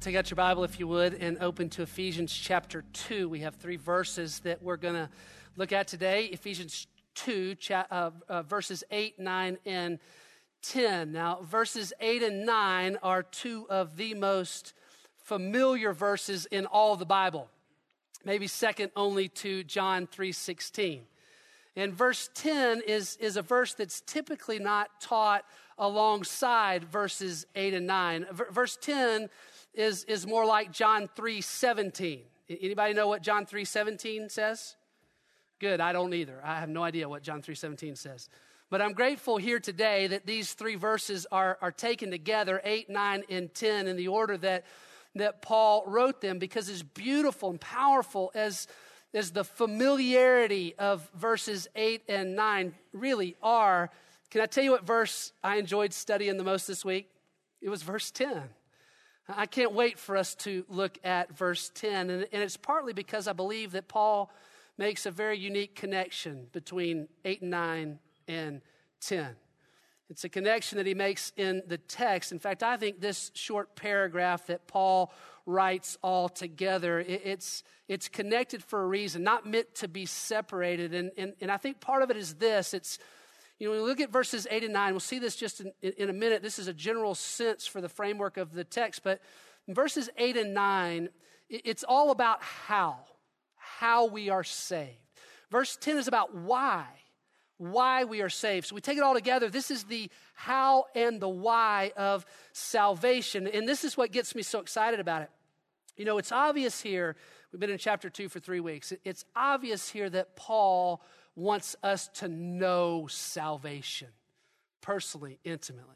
Take out your Bible, if you would, and open to Ephesians chapter 2. We have three verses that we're going to look at today. Ephesians 2, verses 8, 9, and 10. Now, verses 8 and 9 are two of the most familiar verses in all the Bible, maybe second only to John 3:16. And verse 10 is a verse that's typically not taught alongside verses 8 and 9. Verse 10 is more like John 3:17. Anybody know what John 3:17 says? Good, I don't either. I have no idea what John 3:17 says. But I'm grateful here today that these three verses are taken together, 8, 9, and 10, in the order that Paul wrote them, because it's beautiful and powerful as the familiarity of verses 8 and 9 really are. Can I tell you what verse I enjoyed studying the most this week? It was verse 10. I can't wait for us to look at verse 10. And it's partly because I believe that Paul makes a very unique connection between 8 and 9 and 10. It's a connection that he makes in the text. In fact, I think this short paragraph that Paul writes all together, it's connected for a reason, not meant to be separated. And I think part of it is this. It's, when we look at verses 8 and 9, we'll see this just in a minute. This is a general sense for the framework of the text. But in verses 8 and 9, it's all about how we are saved. Verse 10 is about why we are saved. So we take it all together. This is the how and the why of salvation. And this is what gets me so excited about it. It's obvious here, we've been in chapter 2 for 3 weeks. It's obvious here that Paul wants us to know salvation personally, intimately.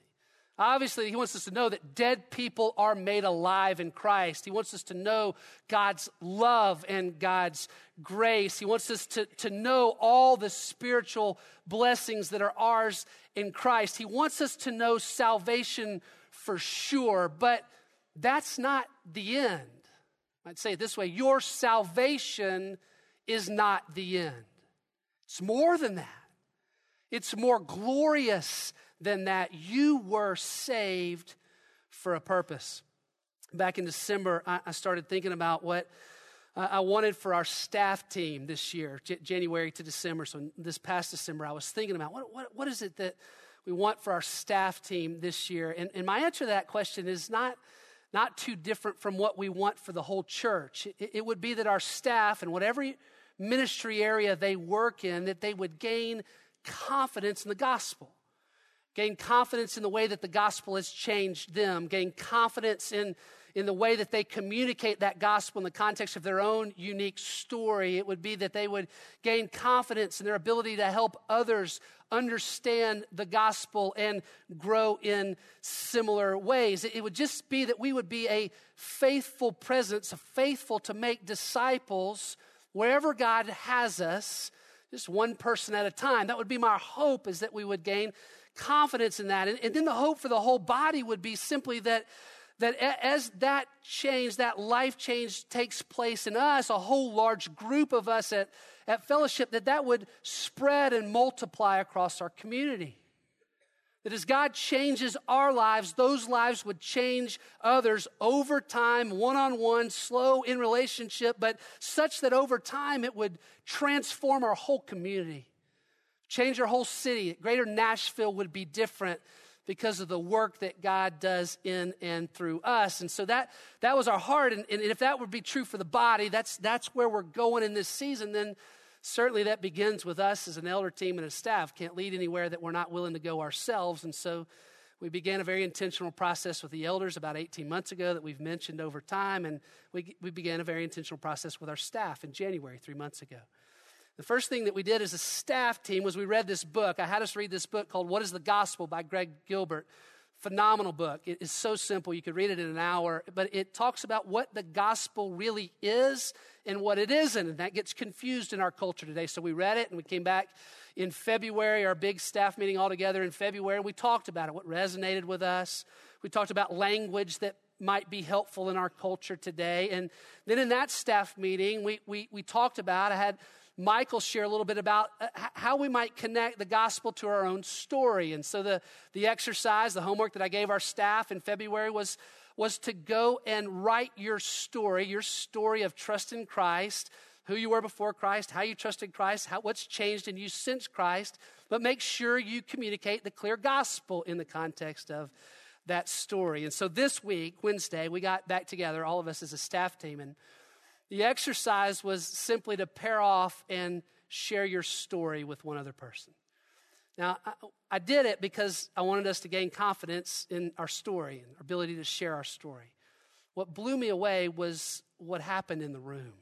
Obviously, he wants us to know that dead people are made alive in Christ. He wants us to know God's love and God's grace. He wants us to know all the spiritual blessings that are ours in Christ. He wants us to know salvation for sure, but that's not the end. I'd say it this way: your salvation is not the end. It's more than that. It's more glorious than that. You were saved for a purpose. Back in December, I started thinking about what I wanted for our staff team this year, January to December. So this past December, I was thinking about what is it that we want for our staff team this year? And my answer to that question is not too different from what we want for the whole church. It would be that our staff and whatever ministry area they work in, that they would gain confidence in the gospel. Gain confidence in the way that the gospel has changed them. Gain confidence in the way that they communicate that gospel in the context of their own unique story. It would be that they would gain confidence in their ability to help others understand the gospel and grow in similar ways. It would just be that we would be a faithful presence, faithful to make disciples wherever God has us, just one person at a time. That would be my hope, is that we would gain confidence in that. And then the hope for the whole body would be simply that as that change, that life change takes place in us, a whole large group of us at Fellowship, that would spread and multiply across our community. That as God changes our lives, those lives would change others over time, one-on-one, slow in relationship, but such that over time it would transform our whole community, change our whole city. Greater Nashville would be different because of the work that God does in and through us. And so that was our heart. And if that would be true for the body, that's where we're going in this season, then certainly that begins with us as an elder team and a staff. Can't lead anywhere that we're not willing to go ourselves. And so we began a very intentional process with the elders about 18 months ago that we've mentioned over time. And we began a very intentional process with our staff in January, 3 months ago. The first thing that we did as a staff team was we read this book. I had us read this book called What is the Gospel by Greg Gilbert. Phenomenal book. It is so simple. You could read it in an hour, but it talks about what the gospel really is and what it isn't. And that gets confused in our culture today. So we read it and we came back in February, our big staff meeting all together in February. We talked about it, what resonated with us. We talked about language that might be helpful in our culture today. And then in that staff meeting, we talked about, I had Michael share a little bit about how we might connect the gospel to our own story. And so the exercise, the homework that I gave our staff in February was was to go and write your story of trust in Christ, who you were before Christ, how you trusted Christ, what's changed in you since Christ, but make sure you communicate the clear gospel in the context of that story. And so this week, Wednesday, we got back together, all of us as a staff team, and the exercise was simply to pair off and share your story with one other person. Now, I did it because I wanted us to gain confidence in our story and our ability to share our story. What blew me away was what happened in the room.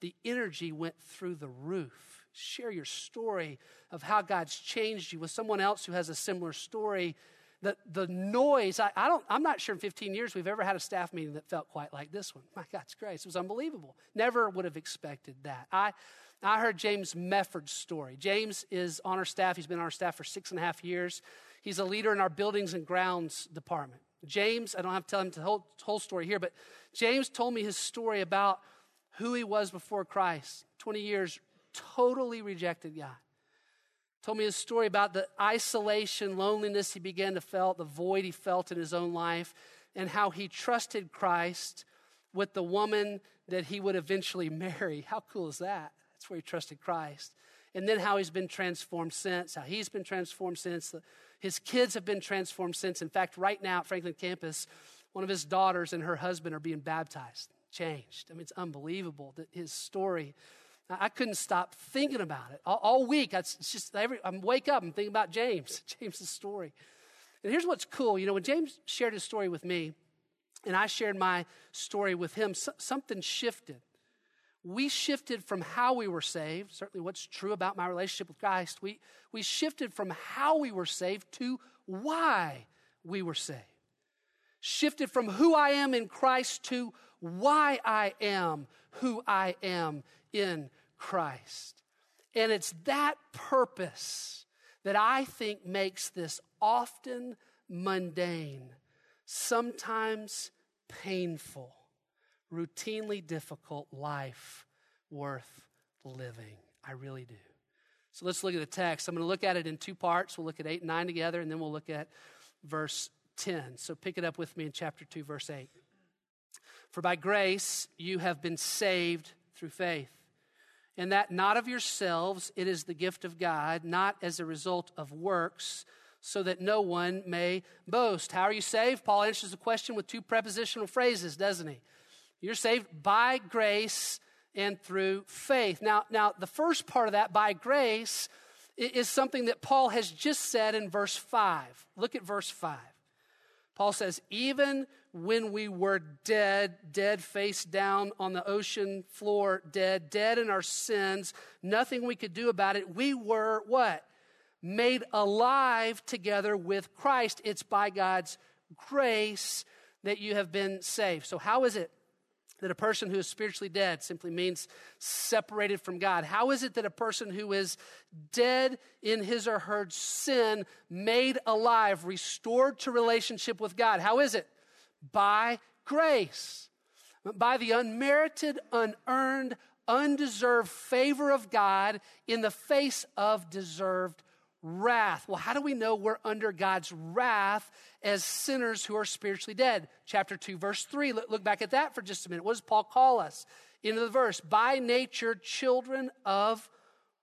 The energy went through the roof. Share your story of how God's changed you with someone else who has a similar story. The noise, I'm not sure in 15 years we've ever had a staff meeting that felt quite like this one. My God's grace, it was unbelievable. Never would have expected that. I heard James Mefford's story. James is on our staff. He's been on our staff for 6.5 years. He's a leader in our buildings and grounds department. James, I don't have to tell him the whole story here, but James told me his story about who he was before Christ. 20 years, totally rejected God. Told me his story about the isolation, loneliness he began to feel, the void he felt in his own life, and how he trusted Christ with the woman that he would eventually marry. How cool is that? That's where he trusted Christ. And then how he's been transformed since, how he's been transformed since. His kids have been transformed since. In fact, right now at Franklin campus, one of his daughters and her husband are being baptized, changed. I mean, it's unbelievable that his story. I couldn't stop thinking about it all week. I wake up and think about James's story. And here's what's cool. You know, when James shared his story with me and I shared my story with him, something shifted. We shifted from how we were saved, certainly what's true about my relationship with Christ. We shifted from how we were saved to why we were saved. Shifted from who I am in Christ to why I am who I am in Christ. And it's that purpose that I think makes this often mundane, sometimes painful, routinely difficult life worth living. I really do. So let's look at the text. I'm going to look at it in two parts. We'll look at 8 and 9 together, and then we'll look at verse 10. So pick it up with me in chapter 2, verse 8. For by grace you have been saved through faith, and that not of yourselves, it is the gift of God, not as a result of works, so that no one may boast. How are you saved? Paul answers the question with two prepositional phrases, doesn't he? You're saved by grace and through faith. Now the first part of that, by grace, is something that Paul has just said in verse 5. Look at verse 5. Paul says, even when we were dead face down on the ocean floor, dead in our sins, nothing we could do about it. We were what? Made alive together with Christ. It's by God's grace that you have been saved. So how is it that a person who is spiritually dead simply means separated from God? How is it that a person who is dead in his or her sin, made alive, restored to relationship with God? How is it? By grace, by the unmerited, unearned, undeserved favor of God in the face of deserved wrath. Well, how do we know we're under God's wrath as sinners who are spiritually dead? Chapter 2, verse 3. Look back at that for just a minute. What does Paul call us? End of the verse. By nature, children of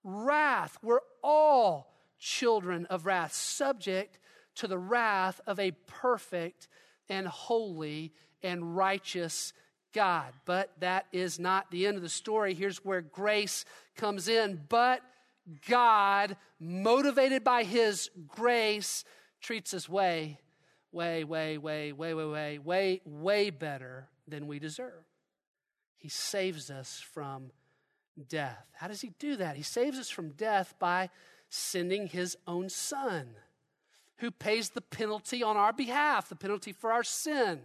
wrath. We're all children of wrath, subject to the wrath of a perfect and holy and righteous God. But that is not the end of the story. Here's where grace comes in. But God, motivated by his grace, treats us way better than we deserve. He saves us from death. How does he do that? He saves us from death by sending his own son, who pays the penalty on our behalf, the penalty for our sin,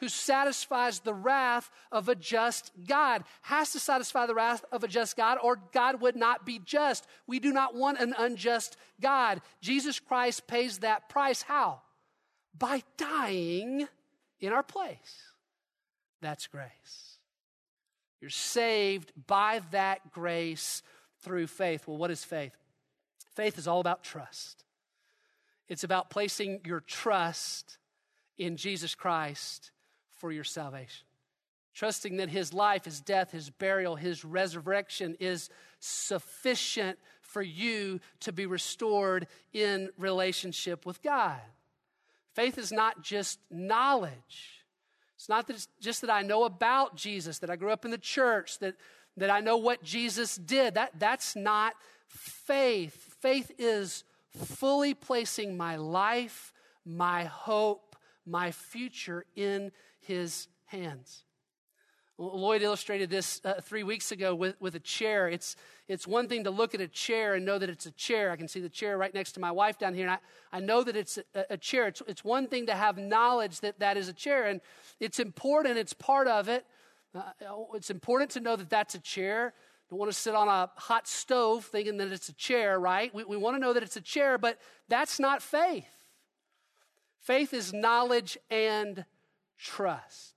who satisfies the wrath of a just God, has to satisfy the wrath of a just God, or God would not be just. We do not want an unjust God. Jesus Christ pays that price. How? By dying in our place. That's grace. You're saved by that grace through faith. Well, what is faith? Faith is all about trust. It's about placing your trust in Jesus Christ for your salvation. Trusting that his life, his death, his burial, his resurrection is sufficient for you to be restored in relationship with God. Faith is not just knowledge. It's not that it's just that I know about Jesus, that I grew up in the church, that I know what Jesus did. That's not faith. Faith is fully placing my life, my hope, my future in his hands. Lloyd illustrated this 3 weeks ago with a chair. It's one thing to look at a chair and know that it's a chair. I can see the chair right next to my wife down here, and I know that it's a chair. It's one thing to have knowledge that is a chair, and it's important. It's part of it. It's important to know that that's a chair. Don't want to sit on a hot stove thinking that it's a chair, right? We want to know that it's a chair, but that's not faith. Faith is knowledge and trust.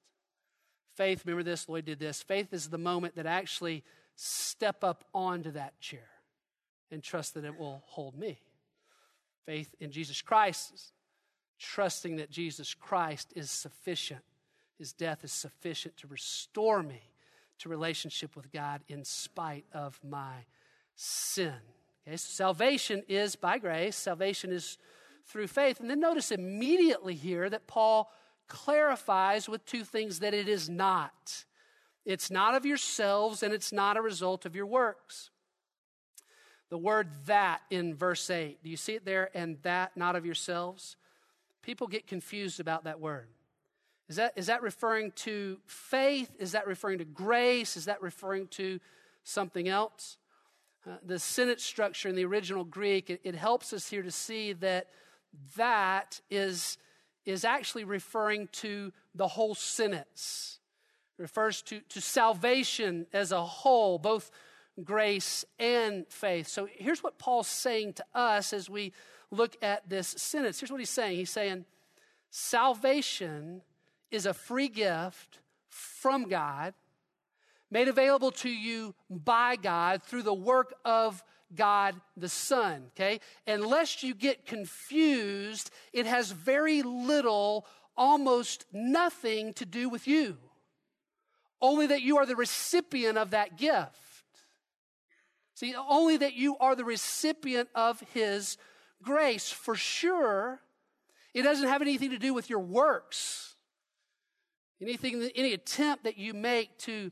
Faith, remember this, Lloyd did this. Faith is the moment that I actually step up onto that chair and trust that it will hold me. Faith in Jesus Christ is trusting that Jesus Christ is sufficient. His death is sufficient to restore me to relationship with God in spite of my sin. Okay, so salvation is by grace. Salvation is through faith. And then notice immediately here that Paul clarifies with two things that it is not. It's not of yourselves, and it's not a result of your works. The word that in verse 8, do you see it there? And that, not of yourselves. People get confused about that word. Is that referring to faith? Is that referring to grace? Is that referring to something else? The sentence structure in the original Greek, it helps us here to see that is actually referring to the whole sentence. It refers to salvation as a whole, both grace and faith. So here's what Paul's saying to us as we look at this sentence. Here's what he's saying. He's saying, salvation is a free gift from God, made available to you by God through the work of God the Son, okay? And lest you get confused, it has very little, almost nothing to do with you. Only that you are the recipient of that gift. See, only that you are the recipient of his grace. For sure, it doesn't have anything to do with your works. Any attempt that you make to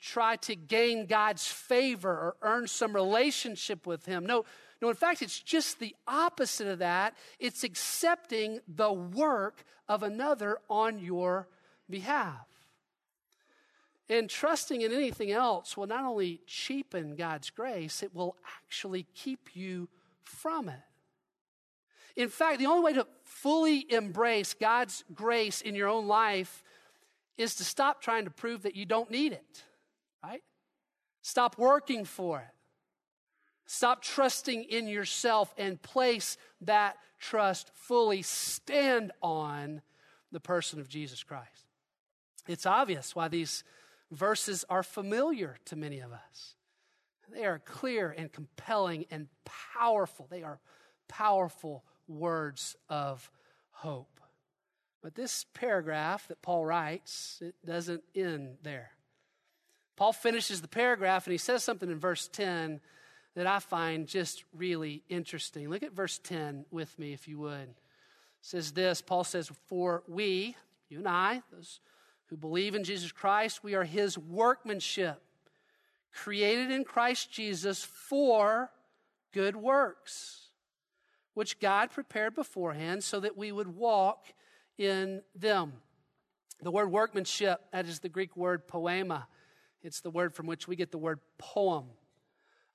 try to gain God's favor or earn some relationship with him. No, in fact, it's just the opposite of that. It's accepting the work of another on your behalf. And trusting in anything else will not only cheapen God's grace, it will actually keep you from it. In fact, the only way to fully embrace God's grace in your own life is to stop trying to prove that you don't need it, right? Stop working for it. Stop trusting in yourself and place that trust fully. Stand on the person of Jesus Christ. It's obvious why these verses are familiar to many of us. They are clear and compelling and powerful. They are powerful words of hope. But this paragraph that Paul writes, it doesn't end there. Paul finishes the paragraph and he says something in verse 10 that I find just really interesting. Look at verse 10 with me, if you would. It says this, Paul says, for we, you and I, those who believe in Jesus Christ, we are his workmanship, created in Christ Jesus for good works, which God prepared beforehand so that we would walk in them. The word workmanship, that is the Greek word poema. It's the word from which we get the word poem.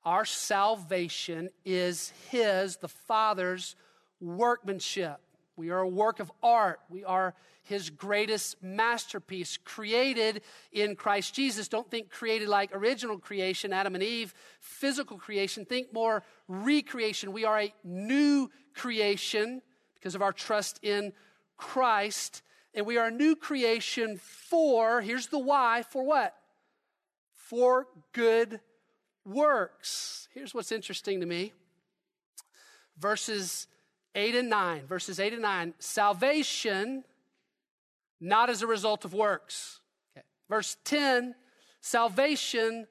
Our salvation is his, the Father's workmanship. We are a work of art. We are his greatest masterpiece, created in Christ Jesus. Don't think created like original creation, Adam and Eve, physical creation. Think more recreation. We are a new creation because of our trust in Christ, and we are a new creation for, here's the why, for what? For good works. Here's what's interesting to me. Verses 8 and 9, salvation not as a result of works. Okay. Verse 10, salvation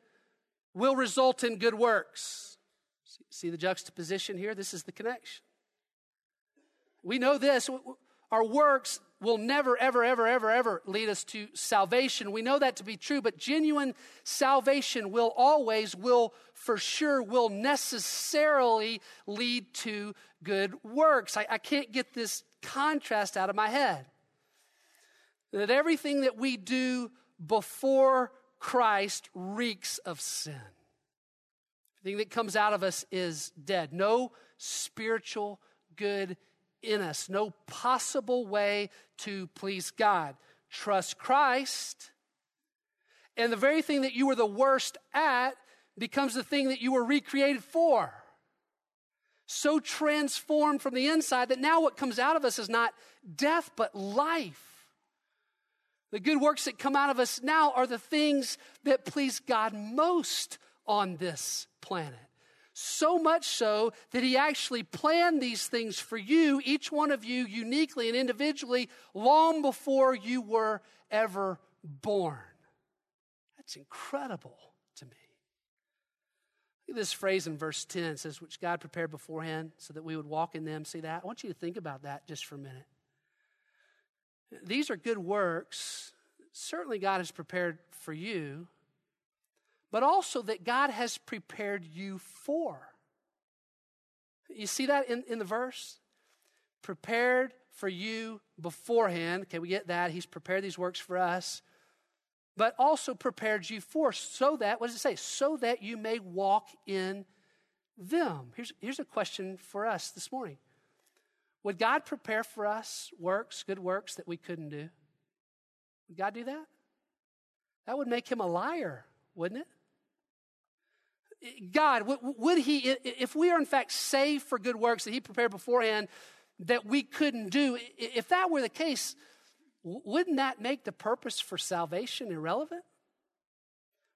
will result in good works. See the juxtaposition here? This is the connection. We know this. Our works will never, ever, ever, ever, ever lead us to salvation. We know that to be true, but genuine salvation will always, will for sure, will necessarily lead to good works. I can't get this contrast out of my head. That everything that we do before Christ reeks of sin. Everything that comes out of us is dead. No spiritual good in us, no possible way to please God. Trust Christ, and the very thing that you were the worst at becomes the thing that you were recreated for. So transformed from the inside that now what comes out of us is not death, but life. The good works that come out of us now are the things that please God most on this planet. So much so that he actually planned these things for you, each one of you uniquely and individually, long before you were ever born. That's incredible to me. Look at this phrase in verse 10. It says, which God prepared beforehand so that we would walk in them. See that? I want you to think about that just for a minute. These are good works. Certainly God has prepared for you, but also that God has prepared you for. You see that in the verse? Prepared for you beforehand. Okay, we get that. He's prepared these works for us, but also prepared you for, so that, what does it say? So that you may walk in them. Here's a question for us this morning. Would God prepare for us works, good works that we couldn't do? Would God do that? That would make him a liar, wouldn't it? God, would he, if we are in fact saved for good works that he prepared beforehand that we couldn't do, if that were the case, wouldn't that make the purpose for salvation irrelevant?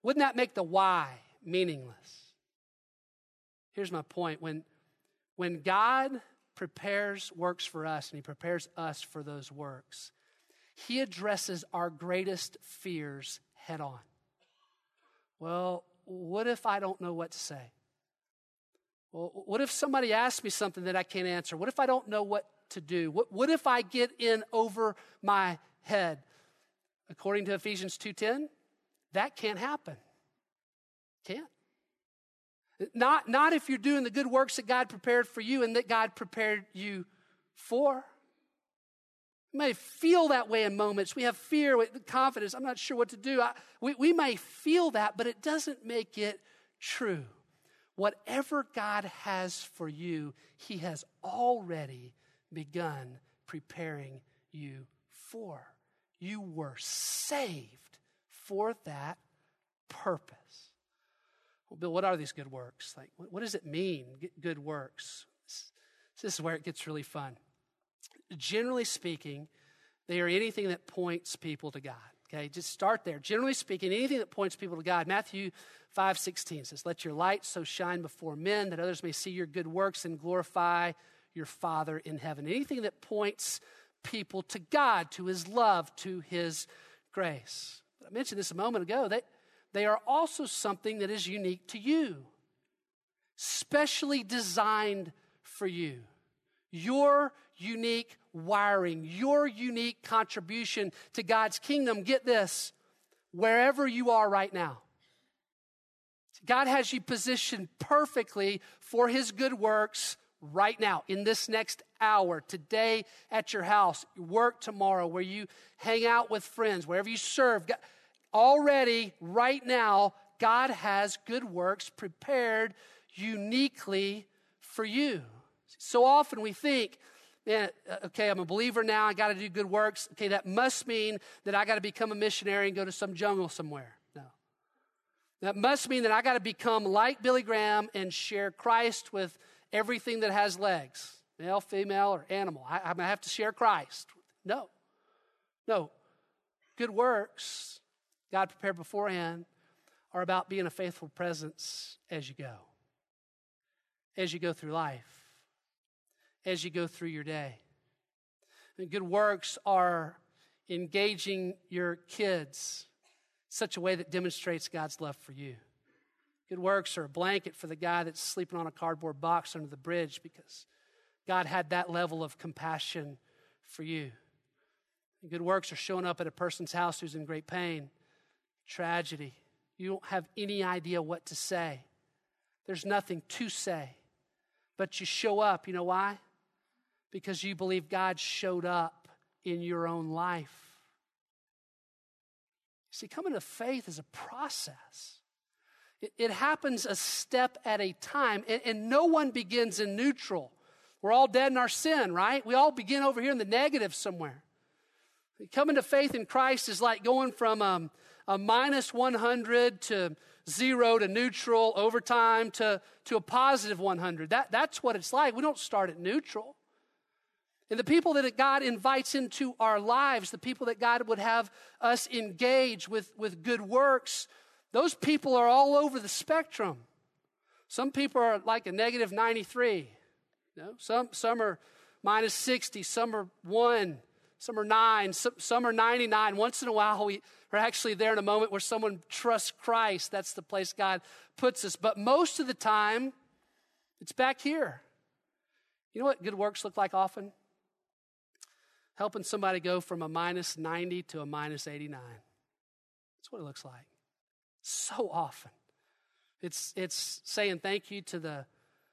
Wouldn't that make the why meaningless? Here's my point. When God prepares works for us and he prepares us for those works, he addresses our greatest fears head on. Well, what if I don't know what to say? Well, what if somebody asks me something that I can't answer? What if I don't know what to do? What if I get in over my head? According to Ephesians 2:10, that can't happen. Can't. Not if you're doing the good works that God prepared for you and that God prepared you for. We may feel that way in moments. We have fear, with confidence. I'm not sure what to do. We may feel that, but it doesn't make it true. Whatever God has for you, he has already begun preparing you for. You were saved for that purpose. Well, Bill, what are these good works? Like, what does it mean, good works? This is where it gets really fun. Generally speaking, they are anything that points people to God. Okay, just start there. Generally speaking, anything that points people to God. Matthew 5:16 says, let your light so shine before men that others may see your good works and glorify your Father in heaven. Anything that points people to God, to his love, to his grace. But I mentioned this a moment ago. They are also something that is unique to you, specially designed for you. Your unique wiring, your unique contribution to God's kingdom, get this, wherever you are right now. God has you positioned perfectly for his good works right now, in this next hour, today at your house, work tomorrow, where you hang out with friends, wherever you serve. Already, right now, God has good works prepared uniquely for you. So often we think, man, okay, I'm a believer now. I got to do good works. Okay, that must mean that I got to become a missionary and go to some jungle somewhere. No. That must mean that I got to become like Billy Graham and share Christ with everything that has legs, male, female, or animal. I'm going to have to share Christ. No. No. Good works God prepared beforehand are about being a faithful presence as you go through life, as you go through your day. And good works are engaging your kids in such a way that demonstrates God's love for you. Good works are a blanket for the guy that's sleeping on a cardboard box under the bridge because God had that level of compassion for you. And good works are showing up at a person's house who's in great pain, tragedy. You don't have any idea what to say. There's nothing to say. But you show up. You know why? Because you believe God showed up in your own life. See, coming to faith is a process. It happens a step at a time, and no one begins in neutral. We're all dead in our sin, right? We all begin over here in the negative somewhere. Coming to faith in Christ is like going from a minus 100 to 0 to neutral over time to a positive 100. That's what it's like. We don't start at neutral. And the people that God invites into our lives, the people that God would have us engage with good works, those people are all over the spectrum. Some people are like a negative 93. You know? Some are minus 60. Some are 1. Some are 9. Some are 99. Once in a while, we are actually there in a moment where someone trusts Christ. That's the place God puts us. But most of the time, it's back here. You know what good works look like often? Helping somebody go from a minus 90 to a minus 89. That's what it looks like so often. It's saying thank you to the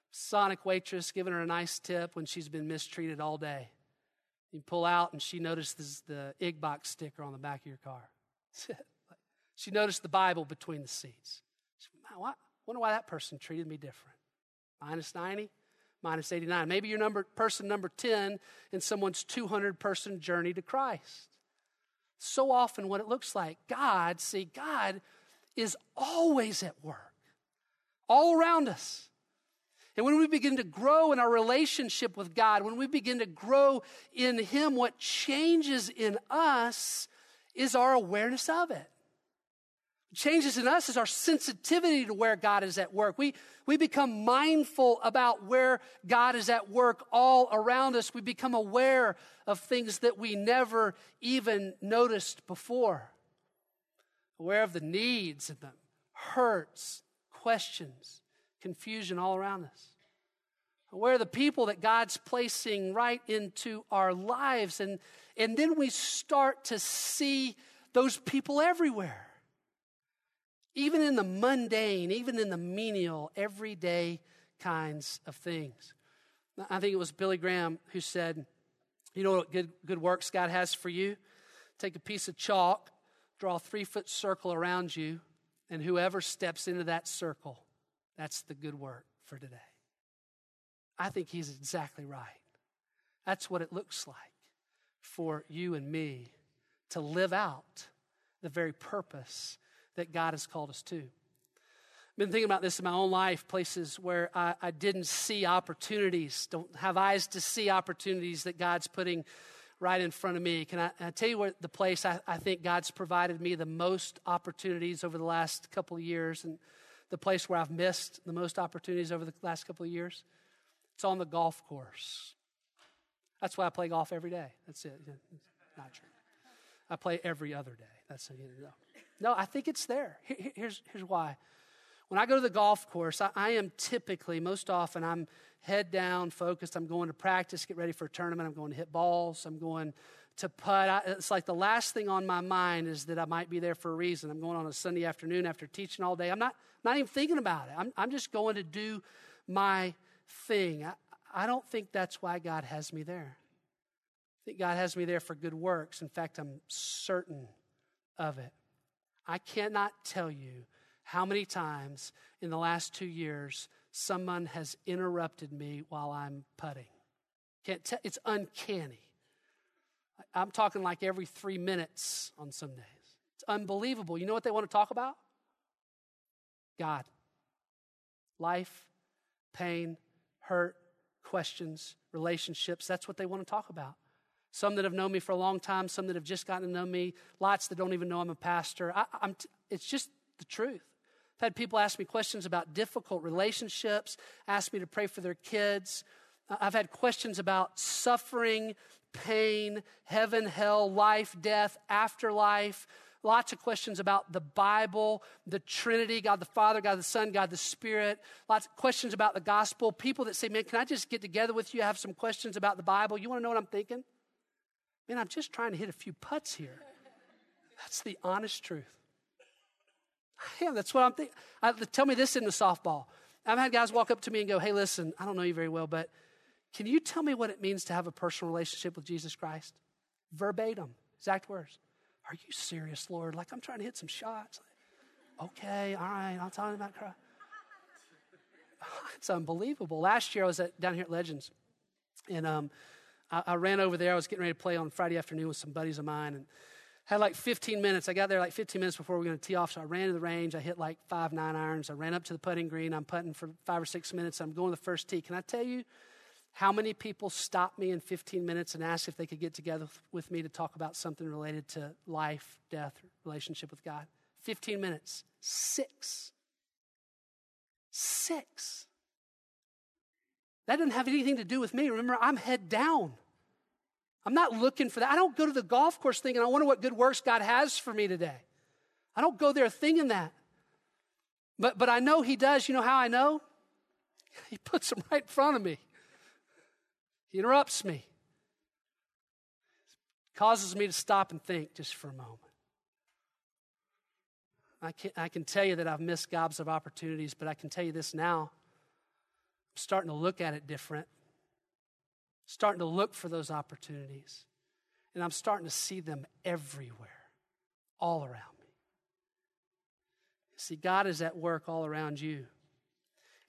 Sonic waitress, giving her a nice tip when she's been mistreated all day. You pull out and she notices the Igbox sticker on the back of your car. She noticed the Bible between the seats. She said, I wonder why that person treated me different. Minus 90. Minus 89. Maybe you're person number 10 in someone's 200-person journey to Christ. So often what it looks like, God is always at work, all around us. And when we begin to grow in our relationship with God, when we begin to grow in Him, what changes in us is our awareness of it. Changes in us is our sensitivity to where God is at work. We become mindful about where God is at work all around us. We become aware of things that we never even noticed before. Aware of the needs and the hurts, questions, confusion all around us. Aware of the people that God's placing right into our lives. And then we start to see those people everywhere. Even in the mundane, even in the menial, everyday kinds of things. I think it was Billy Graham who said, you know what good works God has for you? Take a piece of chalk, draw a 3-foot circle around you, and whoever steps into that circle, that's the good work for today. I think he's exactly right. That's what it looks like for you and me to live out the very purpose that God has called us to. I've been thinking about this in my own life, places where I didn't see opportunities, don't have eyes to see opportunities that God's putting right in front of me. Can I tell you what the place I think God's provided me the most opportunities over the last couple of years, and the place where I've missed the most opportunities over the last couple of years? It's on the golf course. That's why I play golf every day. That's it. It's not true. I play every other day. That's it. No, I think it's there. Here's why. When I go to the golf course, I am typically, most often, I'm head down, focused. I'm going to practice, get ready for a tournament. I'm going to hit balls. I'm going to putt. It's like the last thing on my mind is that I might be there for a reason. I'm going on a Sunday afternoon after teaching all day. I'm not even thinking about it. I'm just going to do my thing. I don't think that's why God has me there. I think God has me there for good works. In fact, I'm certain of it. I cannot tell you how many times in the last 2 years someone has interrupted me while I'm putting. It's uncanny. I'm talking like every 3 minutes on some days. It's unbelievable. You know what they want to talk about? God. Life, pain, hurt, questions, relationships. That's what they want to talk about. Some that have known me for a long time, some that have just gotten to know me, lots that don't even know I'm a pastor. It's just the truth. I've had people ask me questions about difficult relationships, ask me to pray for their kids. I've had questions about suffering, pain, heaven, hell, life, death, afterlife, lots of questions about the Bible, the Trinity, God the Father, God the Son, God the Spirit, lots of questions about the gospel, people that say, man, can I just get together with you? I have some questions about the Bible. You want to know what I'm thinking? Man, I'm just trying to hit a few putts here. That's the honest truth. Yeah, that's what I'm thinking. Tell me this in the softball. I've had guys walk up to me and go, hey, listen, I don't know you very well, but can you tell me what it means to have a personal relationship with Jesus Christ? Verbatim, exact words. Are you serious, Lord? Like, I'm trying to hit some shots. Like, okay, all right, I'll tell you about Christ. It's unbelievable. Last year I was down here at Legends, and I ran over there. I was getting ready to play on Friday afternoon with some buddies of mine, and had like 15 minutes. I got there like 15 minutes before we were going to tee off, so I ran to the range. I hit like 5 9-irons. I ran up to the putting green. I'm putting for 5 or 6 minutes. I'm going to the first tee. Can I tell you how many people stopped me in 15 minutes and asked if they could get together with me to talk about something related to life, death, relationship with God? 15 minutes. Six. That doesn't have anything to do with me. Remember, I'm head down. I'm not looking for that. I don't go to the golf course thinking, I wonder what good works God has for me today. I don't go there thinking that. But I know he does. You know how I know? He puts them right in front of me. He interrupts me. Causes me to stop and think just for a moment. I can tell you that I've missed gobs of opportunities, but I can tell you this now. I'm starting to look at it different. Starting to look for those opportunities. And I'm starting to see them everywhere, all around me. See, God is at work all around you.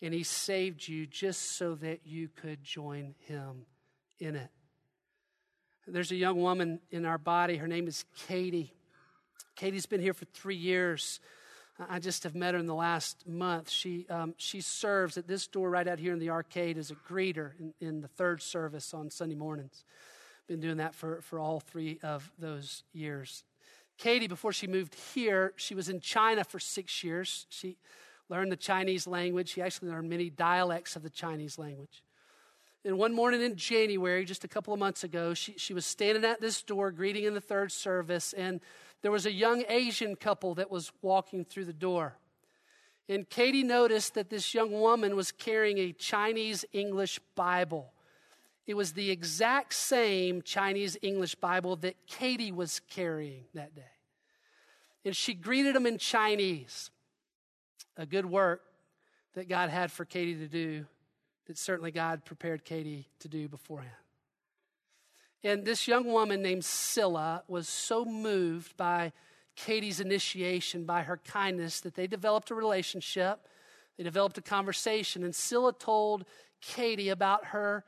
And he saved you just so that you could join him in it. There's a young woman in our body. Her name is Katie. Katie's been here for 3 years. I just have met her in the last month. She serves at this door right out here in the arcade as a greeter in the third service on Sunday mornings. Been doing that for all 3 of those years. Katie, before she moved here, she was in China for 6 years. She learned the Chinese language. She actually learned many dialects of the Chinese language. And one morning in January, just a couple of months ago, she was standing at this door, greeting in the third service, and there was a young Asian couple that was walking through the door. And Katie noticed that this young woman was carrying a Chinese-English Bible. It was the exact same Chinese-English Bible that Katie was carrying that day. And she greeted them in Chinese. A good work that God had for Katie to do, that certainly God prepared Katie to do beforehand. And this young woman named Scylla was so moved by Katie's initiation, by her kindness, that they developed a relationship. They developed a conversation. And Scylla told Katie about her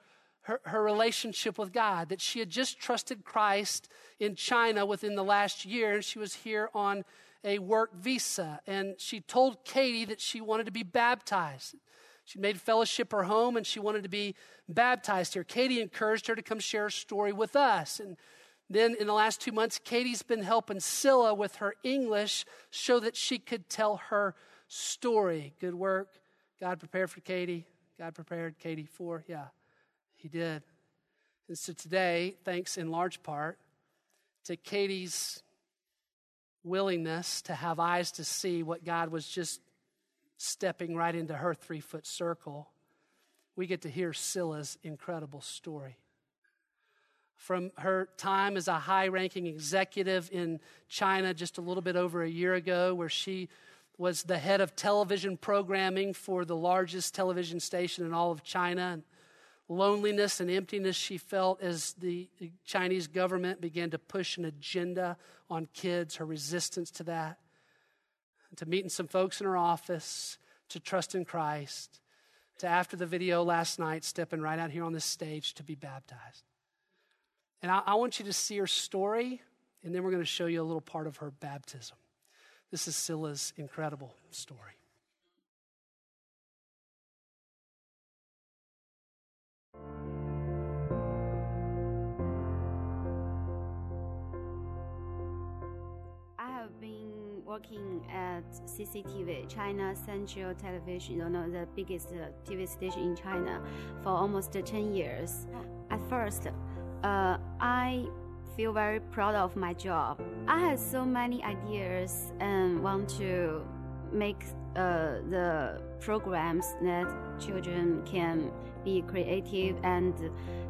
relationship with God, that she had just trusted Christ in China within the last year, and she was here on a work visa. And she told Katie that she wanted to be baptized. She made fellowship her home, and she wanted to be baptized here. Katie encouraged her to come share her story with us. And then in the last 2 months, Katie's been helping Scylla with her English so that she could tell her story. Good work. God prepared for Katie. God prepared Katie for, yeah, he did. And so today, thanks in large part to Katie's willingness to have eyes to see what God was just stepping right into her 3-foot circle, we get to hear Scylla's incredible story. From her time as a high-ranking executive in China just a little bit over a year ago, where she was the head of television programming for the largest television station in all of China, and loneliness and emptiness she felt as the Chinese government began to push an agenda on kids, her resistance to that, to meeting some folks in her office, to trust in Christ, to after the video last night, stepping right out here on this stage to be baptized. And I want you to see her story, and then we're going to show you a little part of her baptism. This is Scylla's incredible story. Working at CCTV, China Central Television, the biggest TV station in China, for almost 10 years. At first, I feel very proud of my job. I had so many ideas and want to make the programs that children can be creative and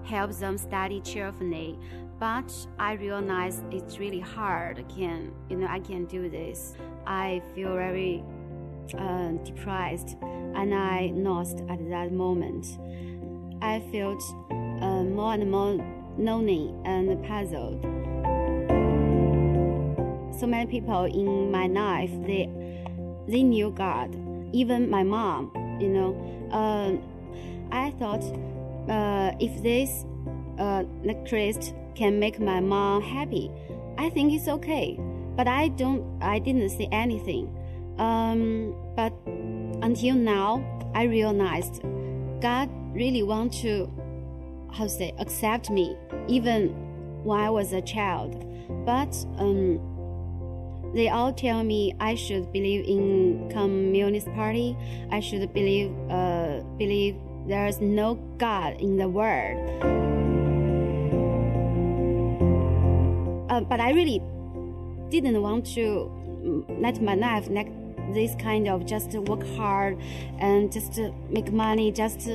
help them study cheerfully. But I realized it's really hard. I can't do this. I feel very depressed, and I lost at that moment. I felt more and more lonely and puzzled. So many people in my life, they knew God, even my mom, I thought if this Christ can make my mom happy, I think it's okay. But I didn't say anything. But until now, I realized God really wants to, accept me, even when I was a child. But they all tell me I should believe in Communist Party. I should believe there is no God in the world. But I really didn't want to let my life like this kind of just work hard and just make money, just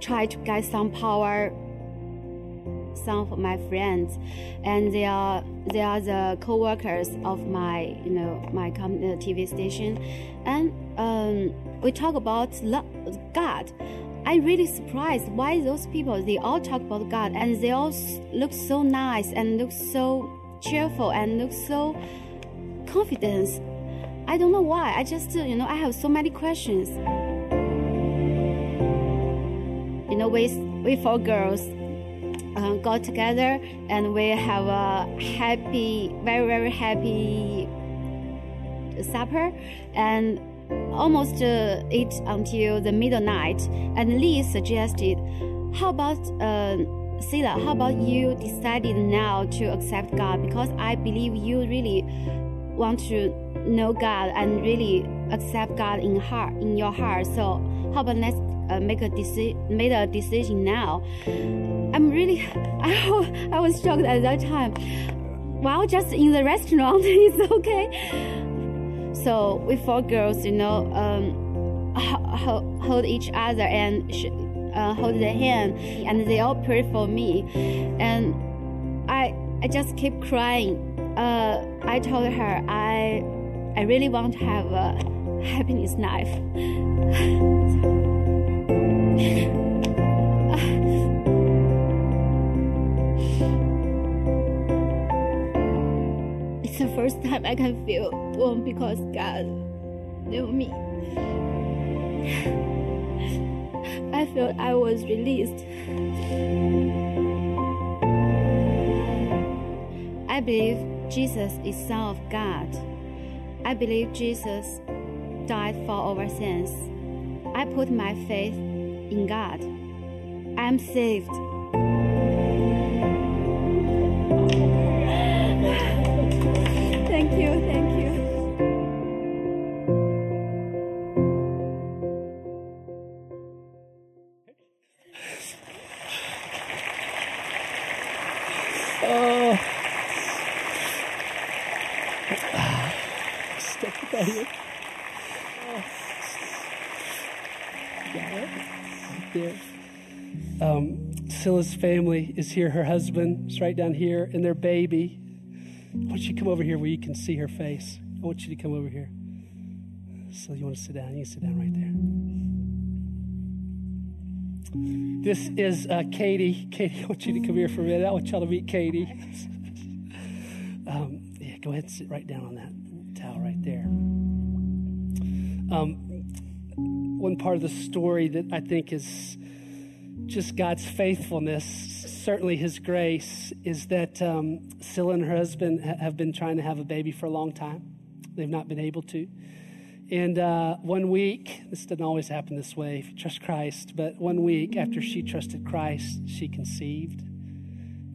try to get some power. Some of my friends, and they are the co-workers of my my TV station, and we talk about God. I'm really surprised why those people, they all talk about God, and they all look so nice and look so cheerful and look so confident. I don't know why. I just I have so many questions. We four girls got together, and we have a happy, very, very happy supper, and almost eat until the midnight. And Lee suggested, how about Scylla, how about you decided now to accept God? Because I believe you really want to know God and really accept God in your heart. So how about let's make a decision now. I was shocked at that time. Well, just in the restaurant, it's okay. So we four girls, hold each other and hold their hand, and they all prayed for me, and I just kept crying. I told her I really want to have a happiness life. It's the first time I can feel warm because God knew me. I felt I was released. I believe Jesus is Son of God. I believe Jesus died for our sins. I put my faith in God. I am saved. Thank you, thank you. Oh. Step by you. Yeah. Scylla's family is here. Her husband is right down here, and their baby. I want you to come over here where you can see her face. I want you to come over here. So you want to sit down? You can sit down right there. This is Katie. Katie, I want you to come here for a minute. I want y'all to meet Katie. Yeah, go ahead and sit right down on that towel right there. One part of the story that I think is just God's faithfulness, certainly His grace, is that Scylla and her husband have been trying to have a baby for a long time. They've not been able to. And one week, this doesn't always happen this way if you trust Christ, but one week after she trusted Christ, she conceived.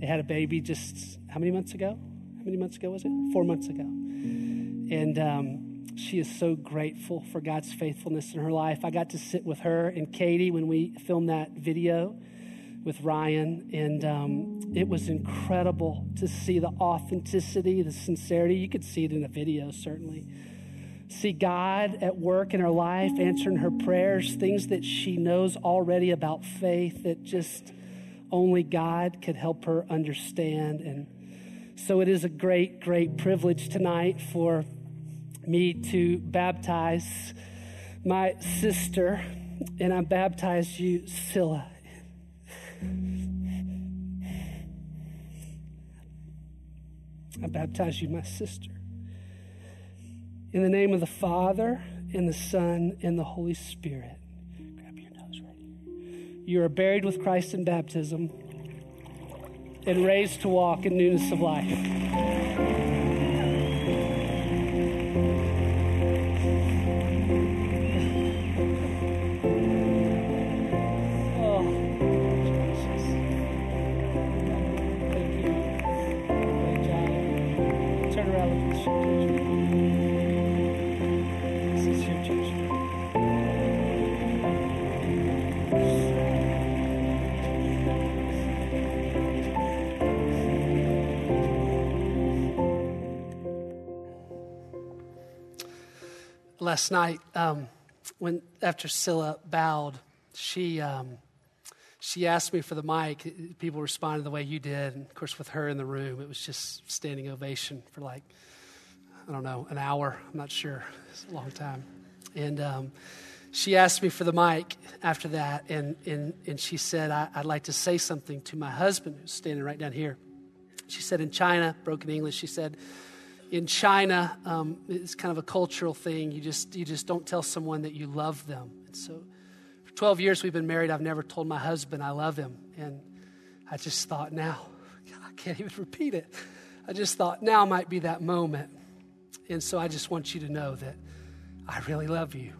They had a baby just, how many months ago? How many months ago was it? 4 months ago. And she is so grateful for God's faithfulness in her life. I got to sit with her and Katie when we filmed that video. with Ryan, and it was incredible to see the authenticity, the sincerity. You could see it in the video, certainly. See God at work in her life, answering her prayers, things that she knows already about faith that just only God could help her understand. And so it is a great, great privilege tonight for me to baptize my sister, and I baptize you, Scylla. I baptize you, my sister. In the name of the Father, and the Son, and the Holy Spirit. Grab your nose right here. You are buried with Christ in baptism and raised to walk in newness of life. Last night, after Scylla bowed, she asked me for the mic. People responded the way you did. And of course, with her in the room, it was just standing ovation for like, I don't know, an hour. I'm not sure. It's a long time. And she asked me for the mic after that. And she said, I'd like to say something to my husband, who's standing right down here. She said, in China, broken English, she said, in China, it's kind of a cultural thing. You just don't tell someone that you love them. And so for 12 years we've been married, I've never told my husband I love him. And I just thought now, I can't even repeat it. I just thought now might be that moment. And so I just want you to know that I really love you.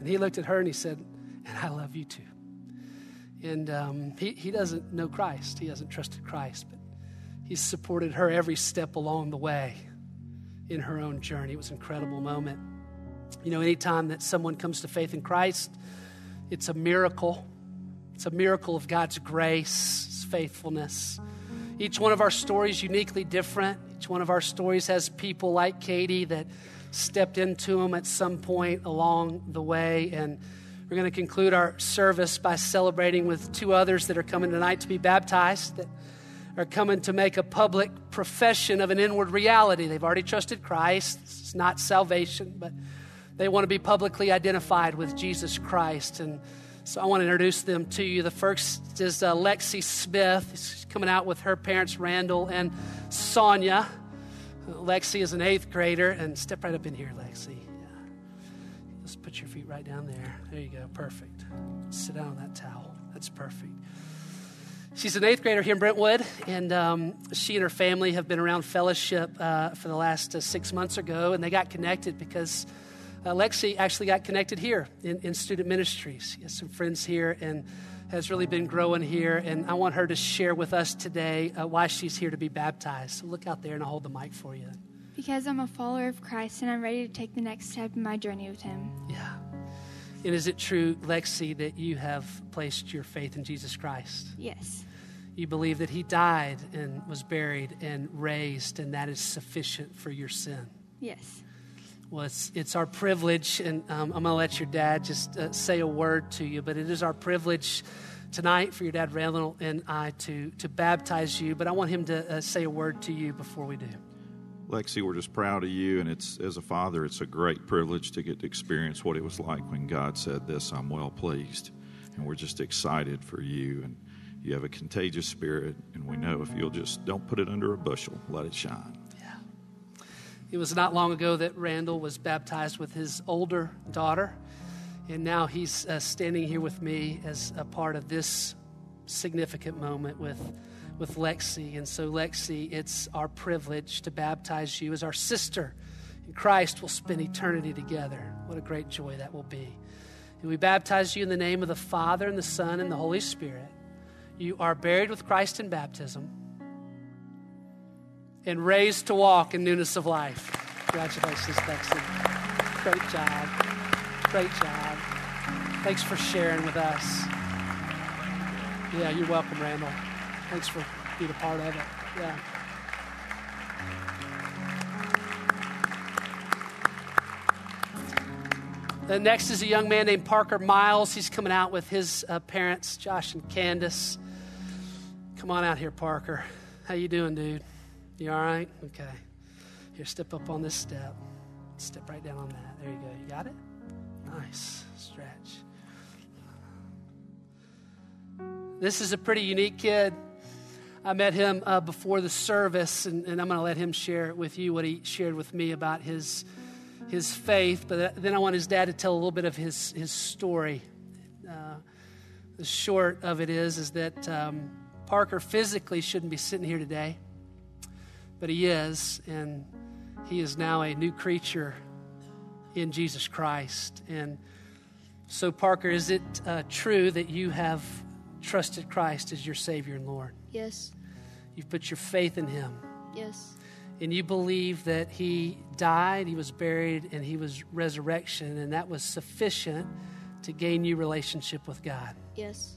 And he looked at her and he said, and I love you too. And he doesn't know Christ. He hasn't trusted Christ, but he's supported her every step along the way in her own journey. It was an incredible moment. You know, anytime that someone comes to faith in Christ, it's a miracle. It's a miracle of God's grace, His faithfulness. Each one of our stories uniquely different. Each one of our stories has people like Katie that stepped into them at some point along the way. And we're going to conclude our service by celebrating with two others that are coming tonight to be baptized, that are coming to make a public profession of an inward reality. They've already trusted Christ. It's not salvation, but they want to be publicly identified with Jesus Christ. And so I want to introduce them to you. The first is Lexi Smith. She's coming out with her parents, Randall and Sonia. Lexi is an 8th grader. And step right up in here, Lexi. Yeah. Just put your feet right down there. There you go. Perfect. Sit down on that towel. That's perfect. She's an 8th grader here in Brentwood, and she and her family have been around fellowship for the last 6 months ago, and they got connected because Lexi actually got connected here in student ministries. She has some friends here and has really been growing here, and I want her to share with us today why she's here to be baptized. So look out there, and I'll hold the mic for you. Because I'm a follower of Christ, and I'm ready to take the next step in my journey with Him. Yeah. And is it true, Lexi, that you have placed your faith in Jesus Christ? Yes. You believe that He died and was buried and raised, and that is sufficient for your sin? Yes. Well, it's our privilege, and I'm going to let your dad just say a word to you, but it is our privilege tonight for your dad, Randall, and I to baptize you, but I want him to say a word to you before we do. Lexi, we're just proud of you, and it's as a father, it's a great privilege to get to experience what it was like when God said this, I'm well pleased, and we're just excited for you, and you have a contagious spirit, and we know if you'll just don't put it under a bushel, let it shine. Yeah. It was not long ago that Randall was baptized with his older daughter, and now he's standing here with me as a part of this significant moment with Lexi. And so, Lexi, it's our privilege to baptize you as our sister in Christ. We'll spend eternity together. What a great joy that will be. And we baptize you in the name of the Father and the Son and the Holy Spirit. You are buried with Christ in baptism and raised to walk in newness of life. Congratulations, Lexi. Great job. Great job. Thanks for sharing with us. Yeah, you're welcome, Randall. Thanks for being a part of it. Yeah. The next is a young man named Parker Miles. He's coming out with his parents, Josh and Candace. Come on out here, Parker. How you doing, dude? You all right? Okay. Here, step up on this step. Step right down on that. There you go. You got it? Nice. Stretch. This is a pretty unique kid. I met him before the service, and I'm going to let him share with you what he shared with me about his faith. But then I want his dad to tell a little bit of his story. The short of it is that Parker physically shouldn't be sitting here today, but he is, and he is now a new creature in Jesus Christ. And so, Parker, is it true that you have trusted Christ as your Savior and Lord? Yes. You've put your faith in Him. Yes. And you believe that He died, He was buried, and He was resurrection, and that was sufficient to gain you relationship with God. Yes.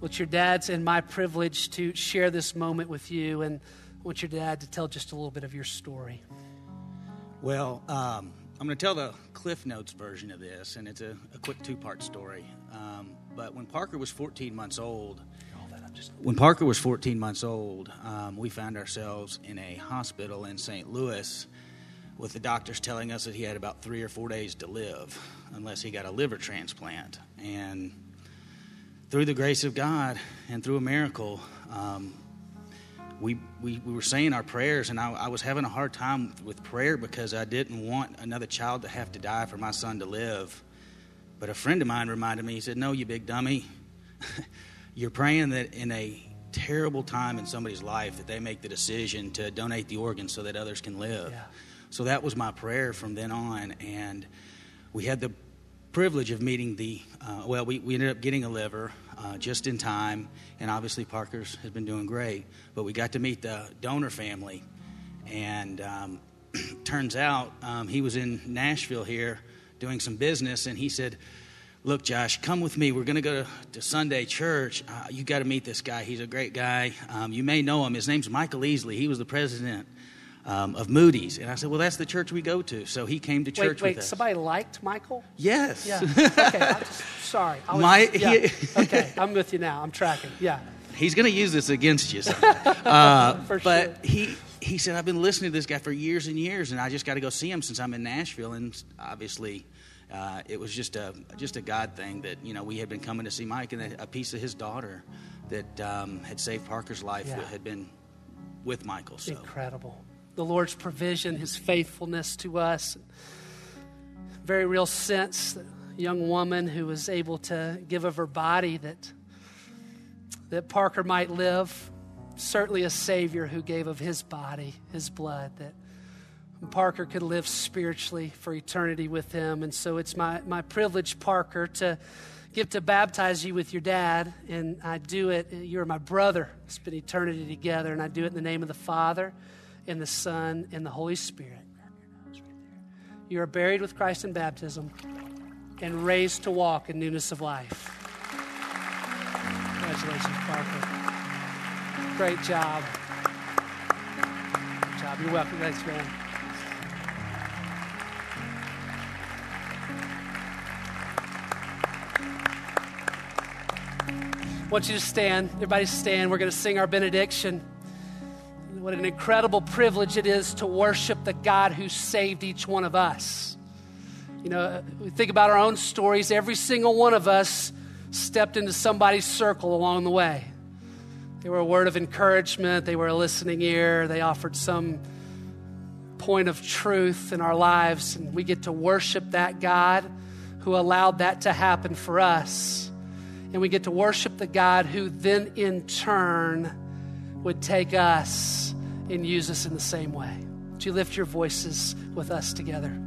Well, it's your dad's and my privilege to share this moment with you, and I want your dad to tell just a little bit of your story. Well, I'm going to tell the Cliff Notes version of this, and it's a quick two-part story. But when Parker was 14 months old, we found ourselves in a hospital in St. Louis with the doctors telling us that he had about 3 or 4 days to live unless he got a liver transplant. And through the grace of God and through a miracle, we were saying our prayers, and I was having a hard time with prayer because I didn't want another child to have to die for my son to live. But a friend of mine reminded me, he said, "No, you big dummy. You're praying that in a terrible time in somebody's life that they make the decision to donate the organ so that others can live." Yeah. So that was my prayer from then on, and we had the privilege of meeting the, we ended up getting a liver just in time, and obviously Parker's has been doing great, but we got to meet the donor family, and turns out he was in Nashville here doing some business, and he said, "Look, Josh, come with me. We're going to go to Sunday church. You got to meet this guy. He's a great guy. You may know him. His name's Michael Easley. He was the president of Moody's." And I said, "Well, that's the church we go to." So he came to church with us. Somebody liked Michael? Yes. Yeah. Okay, okay, I'm with you now. I'm tracking. Yeah. He's going to use this against you sometime. For but sure. He said, "I've been listening to this guy for years and years, and I just got to go see him since I'm in Nashville." And obviously it was just a God thing that, you know, we had been coming to see Mike, and a piece of his daughter that had saved Parker's life had been with Michael. So. Incredible. The Lord's provision, His faithfulness to us. Very real sense, a young woman who was able to give of her body that Parker might live. Certainly a Savior who gave of His body, His blood, that Parker could live spiritually for eternity with Him. And so it's my privilege, Parker, to get to baptize you with your dad. And I do it, you're my brother. It's been eternity together. And I do it in the name of the Father, in the Son, and the Holy Spirit. You are buried with Christ in baptism and raised to walk in newness of life. Congratulations, Parker. Great job. Good job. You're welcome. Thanks, man. I want you to stand. Everybody stand. We're going to sing our benediction. What an incredible privilege it is to worship the God who saved each one of us. You know, we think about our own stories. Every single one of us stepped into somebody's circle along the way. They were a word of encouragement. They were a listening ear. They offered some point of truth in our lives. And we get to worship that God who allowed that to happen for us. And we get to worship the God who then in turn would take us and use us in the same way. Would you lift your voices with us together?